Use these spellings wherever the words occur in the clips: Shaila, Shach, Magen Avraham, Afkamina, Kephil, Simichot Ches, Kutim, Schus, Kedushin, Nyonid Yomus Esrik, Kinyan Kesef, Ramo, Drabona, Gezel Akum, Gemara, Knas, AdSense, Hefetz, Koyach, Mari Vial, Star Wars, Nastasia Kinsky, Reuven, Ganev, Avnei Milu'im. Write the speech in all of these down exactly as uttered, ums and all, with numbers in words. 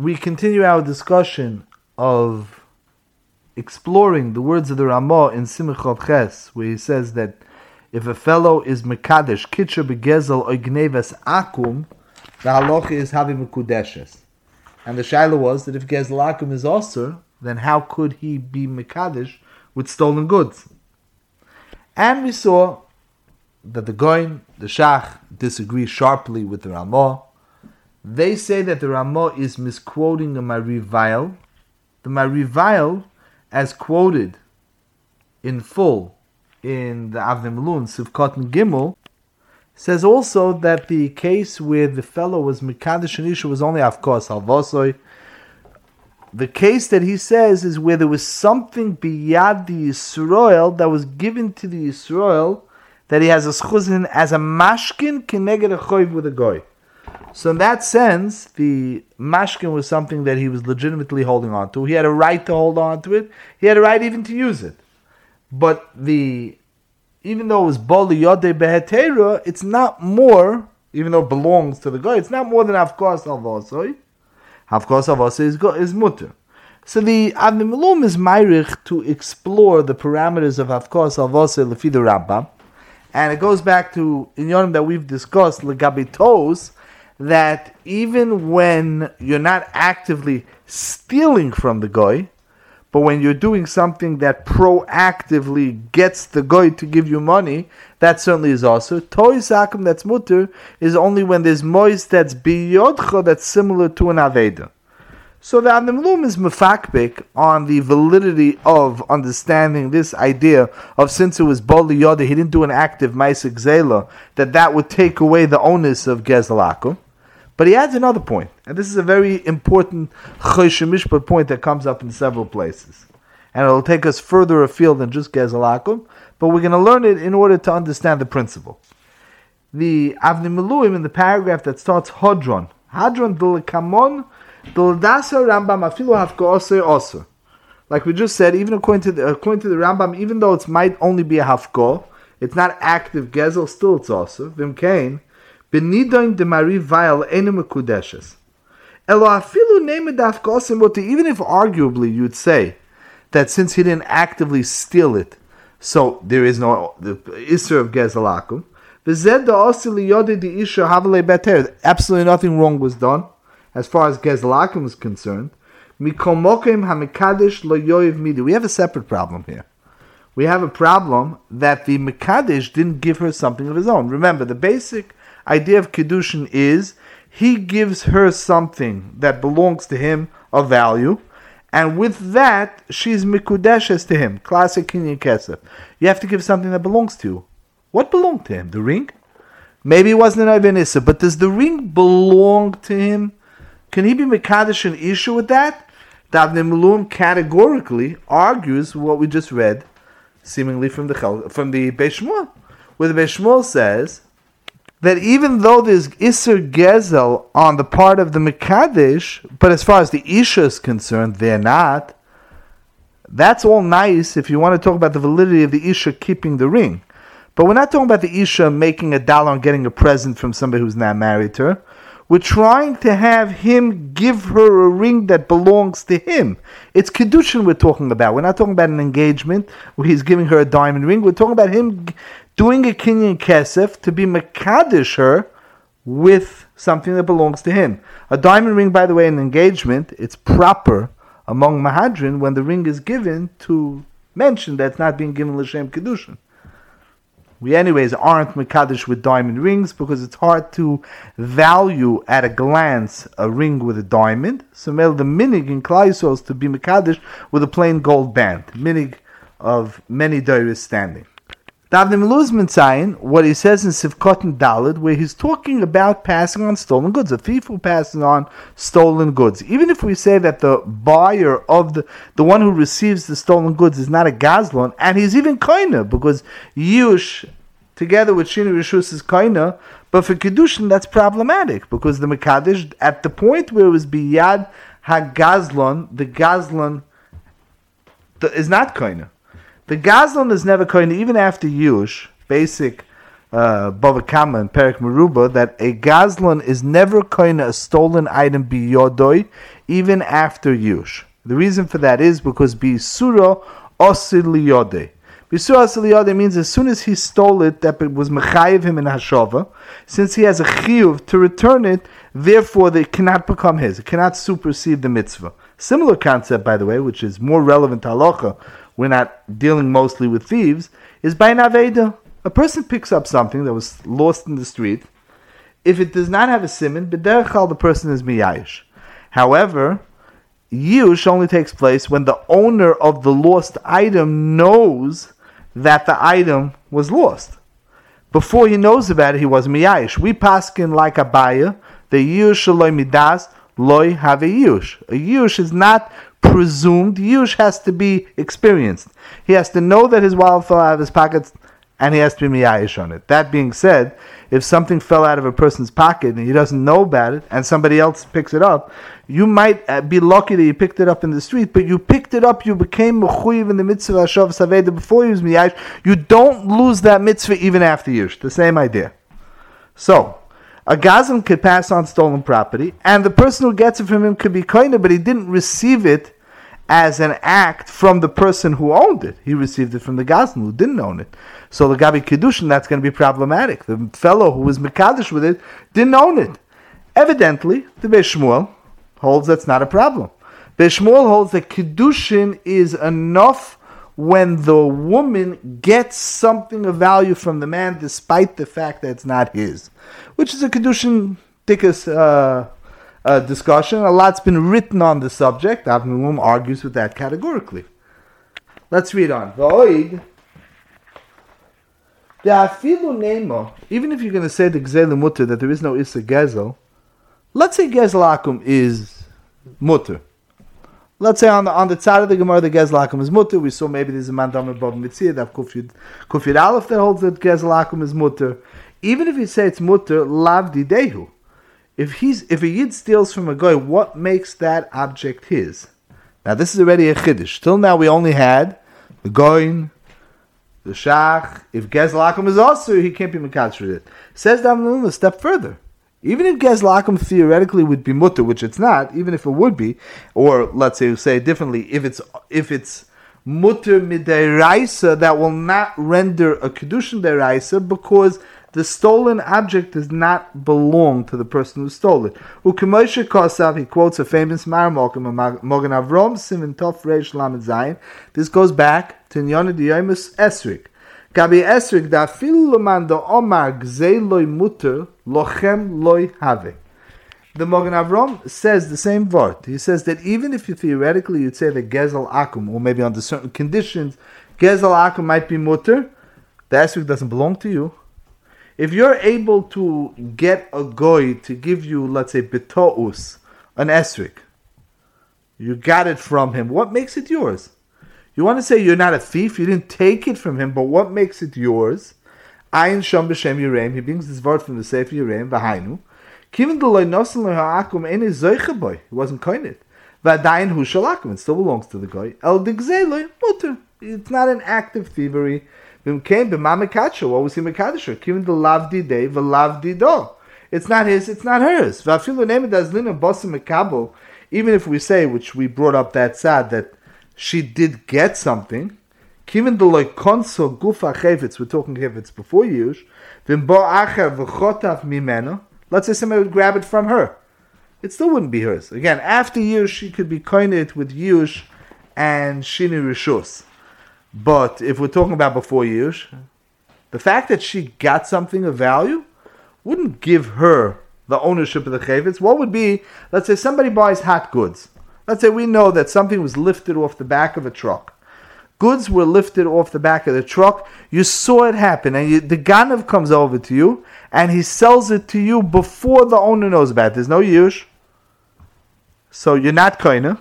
We continue our discussion of exploring the words of the Ramah in Simichot Ches, where he says that if a fellow is mekadesh kitcher begezel or Gnevas Akum, the halacha is havi mekudeshes. And the shaila was that if Gezel Akum is osur, then how could he be mekadesh with stolen goods? And we saw that the Goyim, the Shach, disagree sharply with the Ramah. They say that the Ramah is misquoting the Mari Vial. The Mari Vial, as quoted in full in the Avdim Alun, Sivkotn Gimel, says also that the case where the fellow was Mekadesh and Isha was only, of course, Halvosoi. The case that he says is where there was something beyond the Yisrael that was given to the Yisrael that he has a Schus in as a Mashkin Keneged a Choiv with a Goy. So in that sense, the Mashkin was something that he was legitimately holding on to. He had a right to hold on to it. He had a right even to use it. But the even though it was Boli Yodei Behetera, it's not more, even though it belongs to the Goy, it's not more than Afkos Alvosoi. Afkos Alvosoi is, is Mutter. So the Avnei Milu'im is Meirich to explore the parameters of Afkos Alvosoi Lefi the Rambam. And it goes back to in Yonim that we've discussed, Legabitos, that even when you're not actively stealing from the Goy, but when you're doing something that proactively gets the Goy to give you money, that certainly is also. Tois Akum, that's mutter, is only when there's mois that's biyodcho, that's similar to an Aveda. So the Avnei Milu'im is mefakbik on the validity of understanding this idea of, since it was Boli Yoda, he didn't do an active Maisek Zela, that that would take away the onus of Gezel Akum. But he adds another point, and this is a very important Choshe Mishpat point that comes up in several places. And it'll take us further afield than just Gezel Akum, but we're going to learn it in order to understand the principle. The Avnei Milu'im in the paragraph that starts Hodron, Hodron Delekamon Deladasa Rambam Afilo Hafko Osei Osur. Like we just said, even according to, the, according to the Rambam, even though it might only be a Hafko, it's not active Gezel, still it's Osur. Vimkein. Benidoin de Mari Vial enim kudeshes. Elo afilu name dafkosim oti, even if arguably you'd say that since he didn't actively steal it, so there is no the Isser of Gezel Akum. V'zed da osili yode di Isha havale beter. Absolutely nothing wrong was done as far as Gezel Akum is concerned. Mikomokim hamikadesh lo yoiv midi. We have a separate problem here. We have a problem that the Mekadesh didn't give her something of his own. Remember, the basic idea of Kedushin is he gives her something that belongs to him of value, and with that she's mikudeshes to him. Classic kinyan kesef. You have to give something that belongs to you. What belonged to him? The ring? Maybe it wasn't an Ivan Issa, but does the ring belong to him? Can he be mikadesh an issue with that? Avnei Milu'im categorically argues what we just read, seemingly from the from the Beis Shmuel, where the Beis Shmuel says that even though there's Isser Gezel on the part of the Mekadesh, but as far as the Isha is concerned, they're not. That's all nice if you want to talk about the validity of the Isha keeping the ring. But we're not talking about the Isha making a dollar and getting a present from somebody who's not married to her. We're trying to have him give her a ring that belongs to him. It's Kedushin we're talking about. We're not talking about an engagement where he's giving her a diamond ring. We're talking about him doing a kinyan kesef to be mekadesh her with something that belongs to him. A diamond ring, by the way, in engagement, it's proper among mahadrin when the ring is given to mention that it's not being given l'shem Kedushin. We anyways aren't mekadesh with diamond rings because it's hard to value at a glance a ring with a diamond. So mel the minig in Klal Yisrael is to be mekadesh with a plain gold band, minig of many doris standing. Avnei Milu'im, what he says in Sivkotn Daled, where he's talking about passing on stolen goods, a thief who passes on stolen goods. Even if we say that the buyer of the, the one who receives the stolen goods is not a Gazlon, and he's even Kaina, because Yush, together with Shinu Rishus, is Kaina, but for Kedushin that's problematic, because the Mekadesh, at the point where it was Biyad HaGazlon, the Gazlon is not Kaina. The Gazlan is never kohen, even after Yush, basic uh, Bava Kama and Perek Meruba that a Gazlan is never koina a stolen item biyodoi, even after Yush. The reason for that is because Bisuro Osir Liyodei. Bisuro Osir Liyodei means as soon as he stole it, that it was Mechayiv him in Hashava. Since he has a Chiyuv to return it, therefore it cannot become his. It cannot supersede the mitzvah. Similar concept, by the way, which is more relevant to halacha, we're not dealing mostly with thieves, is by an aveda. A person picks up something that was lost in the street. If it does not have a siman, b'derech klal the person is miyayish. However, yush only takes place when the owner of the lost item knows that the item was lost. Before he knows about it, he was miyayish. We paskin like a buyer, the yush loy midas, loy have a yush. A yush is not presumed. Yush has to be experienced. He has to know that his wild fell out of his pockets, and he has to be miyayish on it. That being said, if something fell out of a person's pocket and he doesn't know about it, and somebody else picks it up, you might be lucky that you picked it up in the street, but you picked it up, you became mechuyiv in the mitzvah Hashav Saveda before you was miyayish. You don't lose that mitzvah even after yush. The same idea. So, a gazan could pass on stolen property, and the person who gets it from him could be koina, but he didn't receive it as an act from the person who owned it. He received it from the gazan who didn't own it. So the Gabi Kedushin, that's going to be problematic. The fellow who was Mekadosh with it didn't own it. Evidently, the Beis Shmuel holds that's not a problem. Beis Shmuel holds that Kedushin is enough when the woman gets something of value from the man despite the fact that it's not his. Which is a Kedushin dikkus uh, uh, discussion. A lot's been written on the subject. Avnei Milu'im argues with that categorically. Let's read on. V'oid, the afilu nemo, even if you're going to say the Gezel mutter, that there is no Issa Gezel, let's say Gezel Akum is mutter. Let's say on the on the side of the Gemara, the Gezel Akum is mutter. We saw maybe there's a mandam above Mitzir, that Kufid Kufid Aleph that holds that Gezel Akum is mutter. Even if you say it's mutter, lavdi dehu. If he's if a yid steals from a goy, what makes that object his? Now this is already a chiddush. Till now we only had the goyin, the shach. If Gezel Akum is also, he can't be mekadosh with it. Says Avnei Milu'im a step further. Even if Gezel Akum theoretically would be mutter, which it's not, even if it would be, or let's say say it differently, if it's if it's mutter mideraisa, that will not render a kedushin deraisa because the stolen object does not belong to the person who stole it. Ukemoshe Kosav, he quotes a famous Magen Avraham, Simventov Reish Lamed Zayin. This goes back to Nyonid Yomus Esrik. Gabi Esrik, da fil man da omar gzei loy mutter lochem loy have. The Magen Avraham says the same word. He says that even if you theoretically you'd say that Gezel Akum, or maybe under certain conditions, Gezel Akum might be mutter, the Esrik doesn't belong to you. If you're able to get a goy to give you, let's say, beto'us, an esrik, you got it from him, what makes it yours? You want to say you're not a thief, you didn't take it from him, but what makes it yours? Ayin sham b'shem Ureim, he brings this word from the Sefer Ureim, v'hainu, kivin d'loi nosen l'ha'akum ene zoiche boy, he wasn't coined it, v'adayin hu shel akum, it still belongs to the goy, el digzei loy mutter, it's not an act of thievery. It's not his, it's not hers. Even if we say, which we brought up that sad, that she did get something, we're talking Hefetz before Yush, let's say somebody would grab it from her. It still wouldn't be hers. Again, after Yush, she could be koined with Yush and Shini Rishus. But if we're talking about before Yush, the fact that she got something of value wouldn't give her the ownership of the Chevitz. What would be, let's say somebody buys hot goods. Let's say we know that something was lifted off the back of a truck. Goods were lifted off the back of the truck. You saw it happen, and you, the Ganev comes over to you, and he sells it to you before the owner knows about it. There's no Yush. So you're not koina.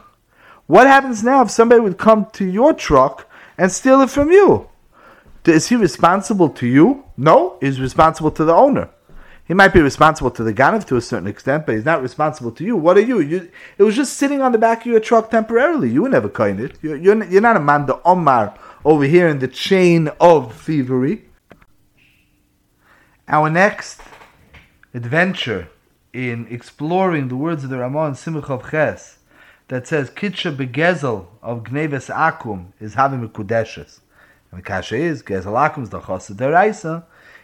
What happens now if somebody would come to your truck and steal it from you? Is he responsible to you? No, he's responsible to the owner. He might be responsible to the Ganev to a certain extent, but he's not responsible to you. What are you? you it was just sitting on the back of your truck temporarily. You were never coined it. You're, you're, you're not a man, the Omar, over here in the chain of thievery. Our next adventure in exploring the words of the Ramah in Simichot Ches that says Kitsha begezel of Gnevas Akum is having a kudeshes. And the kasha is Gezel Akum is the chassid deraisa.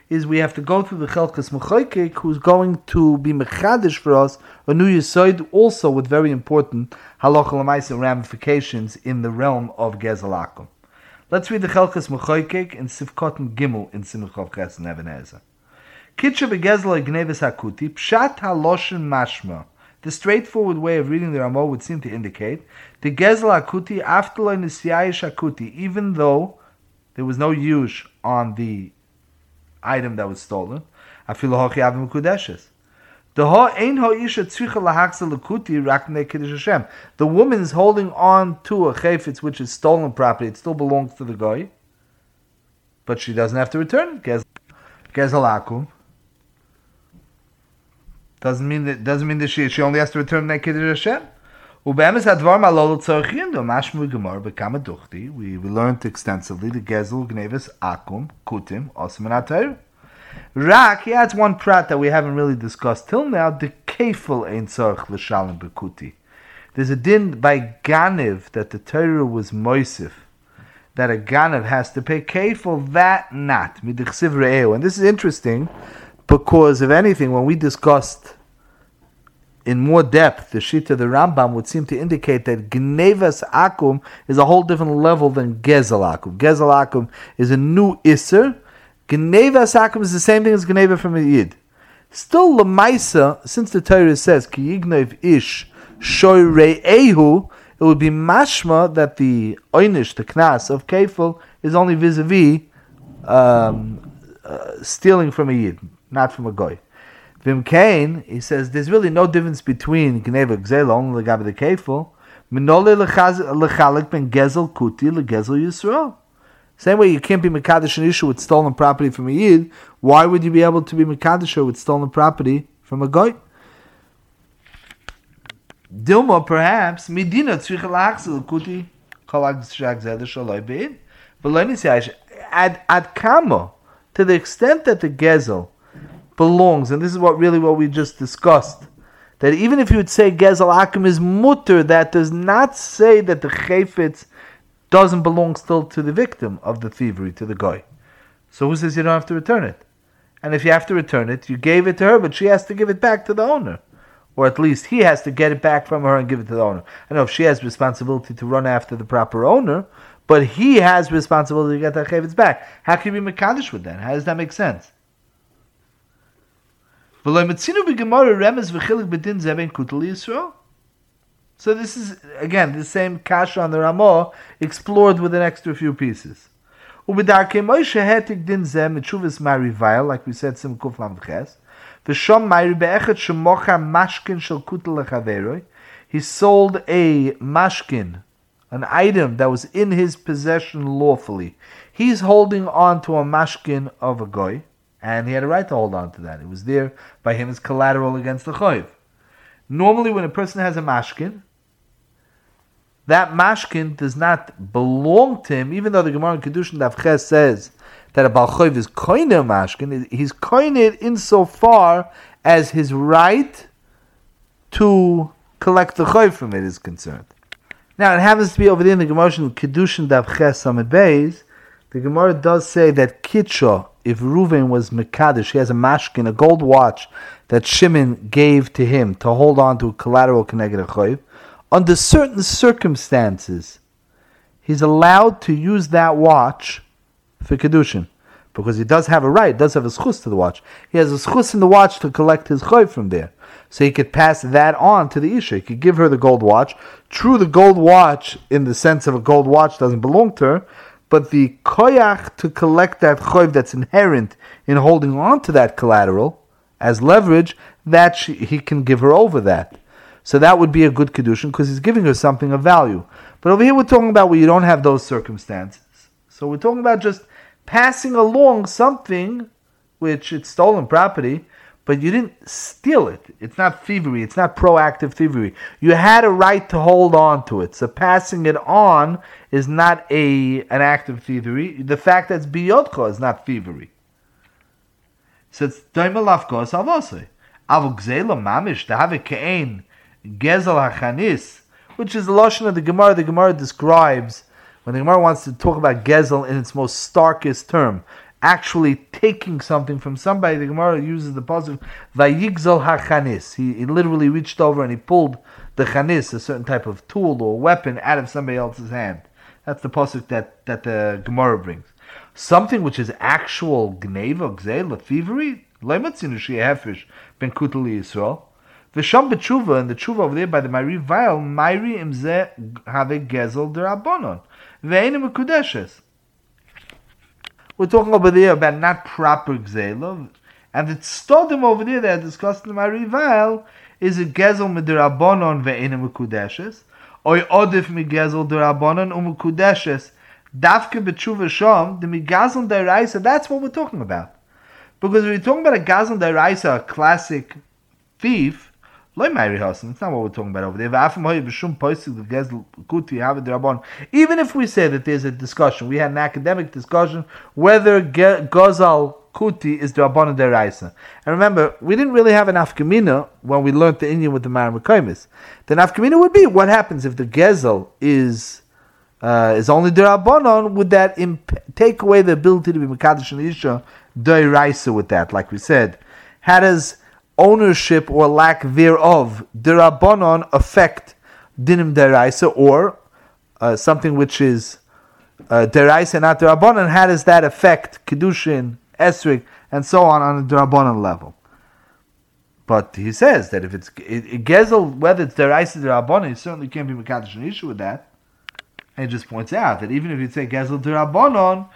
Is we have to go through the Chelkas Mechayik, who's going to be mechadish for us a new yisoid, also with very important halacha l'maisa ramifications in the realm of Gezel Akum. Let's read the Chelkas Mechayik in Sifkaton Gimel in Simichot Ches and Ebenezer. Kitcha begezel gnevas hakuti pshat haloshin mashma. The straightforward way of reading the Ramo would seem to indicate the Gezel Akuti afterloy nesiyayish hakuti, even though there was no yush on the item that was stolen. The woman is holding on to a Hefetz which is stolen property. It still belongs to the guy, but she doesn't have to return it. Gezel Akum doesn't mean that doesn't mean that she she only has to return that Kiddush Hashem. We we learned extensively the Gezel, Gnevas, Akum, Kutim, Oseman Torah. Rak, yeah, it's one prat that we haven't really discussed till now. The Kephil ein tzarich l'shalom b'kuti. There's a din by Ganev that the Torah was moisif, that a Ganev has to pay Kephil, that not midchsiv re'eu. And this is interesting because, if anything, when we discussed in more depth, the Shita of the Rambam would seem to indicate that Gnevas Akum is a whole different level than Gezel Akum. Gezel Akum is a new Isser. Gnevas Akum is the same thing as Gneva from a Yid. Still, Lamaisa, since the Torah says, Ki Yignev Ish Shoyrei Ehu, it would be mashma that the Oynish, the Knas of Kephil, is only vis-a-vis um, uh, stealing from a Yid, not from a Goy. Vim Cain, he says, there's really no difference between Gneva Gzela, only the Gabi the Kephil, Minole Lechalik ben Gezel Kuti leGezel Yisrael. Same way you can't be Mekadosh and Isha with stolen property from a Yid, why would you be able to be Mekadosh with stolen property from a Goy? Dilma, perhaps, Medina Tzricha Lachzel Kuti Chalak Shag Zeder Shaloi Be'id. But let me say, Ad Kamo, to the extent that the Gezel belongs, and this is what really what we just discussed, that even if you would say Gezel Akum is mutter, that does not say that the Chayfetz doesn't belong still to the victim of the thievery, to the guy. So who says you don't have to return it? And if you have to return it, you gave it to her, but she has to give it back to the owner, or at least he has to get it back from her and give it to the owner. I know if she has responsibility to run after the proper owner, but he has responsibility to get that Chayfetz back. How can you be Mekadosh with that? How does that make sense? So this is, again, the same kasha on the Ramah, explored with an extra few pieces. Like we said, Simkuf Lamches, V'shom Mari Be'echet Shemocha Mashkin Shel Kutel Lechaveroi. He sold a mashkin, an item that was in his possession lawfully. He's holding on to a mashkin of a goy, and he had a right to hold on to that. It was there by him as collateral against the choiv. Normally, when a person has a mashkin, that mashkin does not belong to him, even though the Gemara in Kedushin Daf Ches says that a bal choiv is koineh mashkin. He's koineh insofar as his right to collect the choiv from it is concerned. Now, it happens to be over there in the Gemara in Kedushin Daf Ches Samid Beis. The Gemara does say that Kitcha, if Reuven was Mekadosh, he has a mashkin, a gold watch that Shimon gave to him to hold on to a collateral connected achoiv. Under certain circumstances, he's allowed to use that watch for Kedushin, because he does have a right, does have a schus to the watch. He has a schus in the watch to collect his choiv from there. So he could pass that on to the Isha. He could give her the gold watch. True, the gold watch, in the sense of a gold watch, doesn't belong to her, but the koyach to collect that choiv that's inherent in holding on to that collateral as leverage, that she, he can give her over that. So that would be a good kedushin because he's giving her something of value. But over here we're talking about where you don't have those circumstances. So we're talking about just passing along something which it's stolen property, but you didn't steal it. It's not thievery. It's not proactive thievery. You had a right to hold on to it. So passing it on is not a an act of thievery. The fact that it's biyotcha is not thievery. So it's doime lafkos alvosei. Avok zela mamish to have a kein gezel hachanis, which is the lashon of the Gemara. The Gemara describes when the Gemara wants to talk about gezel in its most starkest term, actually taking something from somebody. The Gemara uses the positive vayigzel hachanis. He, he literally reached over and he pulled the chanis, a certain type of tool or weapon, out of somebody else's hand. That's the pasuk that, that the Gemara brings. Something which is actual gneva, gzeila, thievery, leimatzinu shei hefish ben kutali Yisrael. V'sham b'tshuva, and the tshuva over there by the Mari Vial, Mari imze have gezel drabonon. Ve'enim kudeshes. We're talking over there about not proper gzeila, and the tzedodim over there that are discussed in the Mari Vial is a gezel midrabonon ve'enim kudeshes. Oy odif migezel derabanan umukudeshes davke b'tshuva sham the migazel deraisa. That's what we're talking about, because we're talking about a gazel deraisa, a classic thief. Loy Mari Hasan. It's not what we're talking about over there. V'afimoy b'shum poisig the gezel kuti have derabanan. Even if we say that there's a discussion, we had an academic discussion whether gezel kuti is Drabona deraisa. And remember, we didn't really have an Afkamina when we learned the Indian with the Maramikomis. Then Afkamina would be, what happens if the Gezel is uh, is only Drabona? Would that imp- take away the ability to be Mekadosh and Isha deraisa with that? Like we said, how does ownership or lack thereof Drabona affect Dinim deraisa, or uh, something which is uh, deraisa not Drabona? How does that affect Kedushin, Esrik, and so on on a Drabonan level? But he says that if it's it, it Gezel, whether it's Deraisa Drabonan, it certainly can't be Mekadosh an issue with that. And he just points out that even if you say Gezel Drabonon,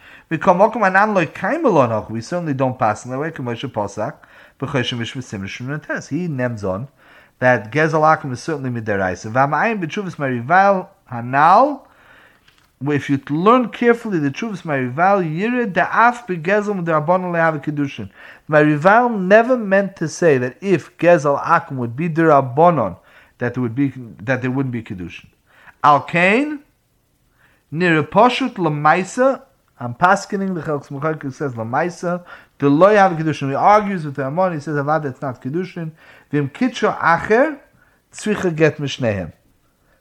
we certainly don't pass in the way. He nems on that Gezel Akum is certainly Mideraisa. If you learn carefully the truth, Mari Vial Yira Da'af beGezel D'Rabbanan leHave Kedushin. Mari Vial never meant to say that if Gezel Akum would be D'Rabbanan, that there would be that there wouldn't be Kedushin. Al Kain Niraposhut Lamaisa. I'm paskening the Chelkas Mechayik says Lamaisa. The Lo Have Kedushin. He argues with the Amon. He says Avad that's not Kedushin. V'im Kitcho Acher Tzricha Get Mishnehem.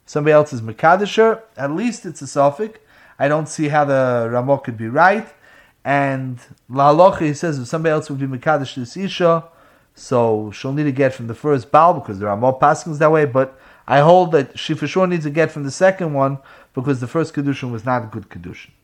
Somebody else is Mekadisher, at least it's a suffix. I don't see how the Ramo could be right. And La'alocha, he says, if somebody else would be Mekadish this Isha, so she'll need a get from the first Baal, because there are more passings that way, but I hold that she for sure needs a get from the second one, because the first Kedushin was not a good Kedushin.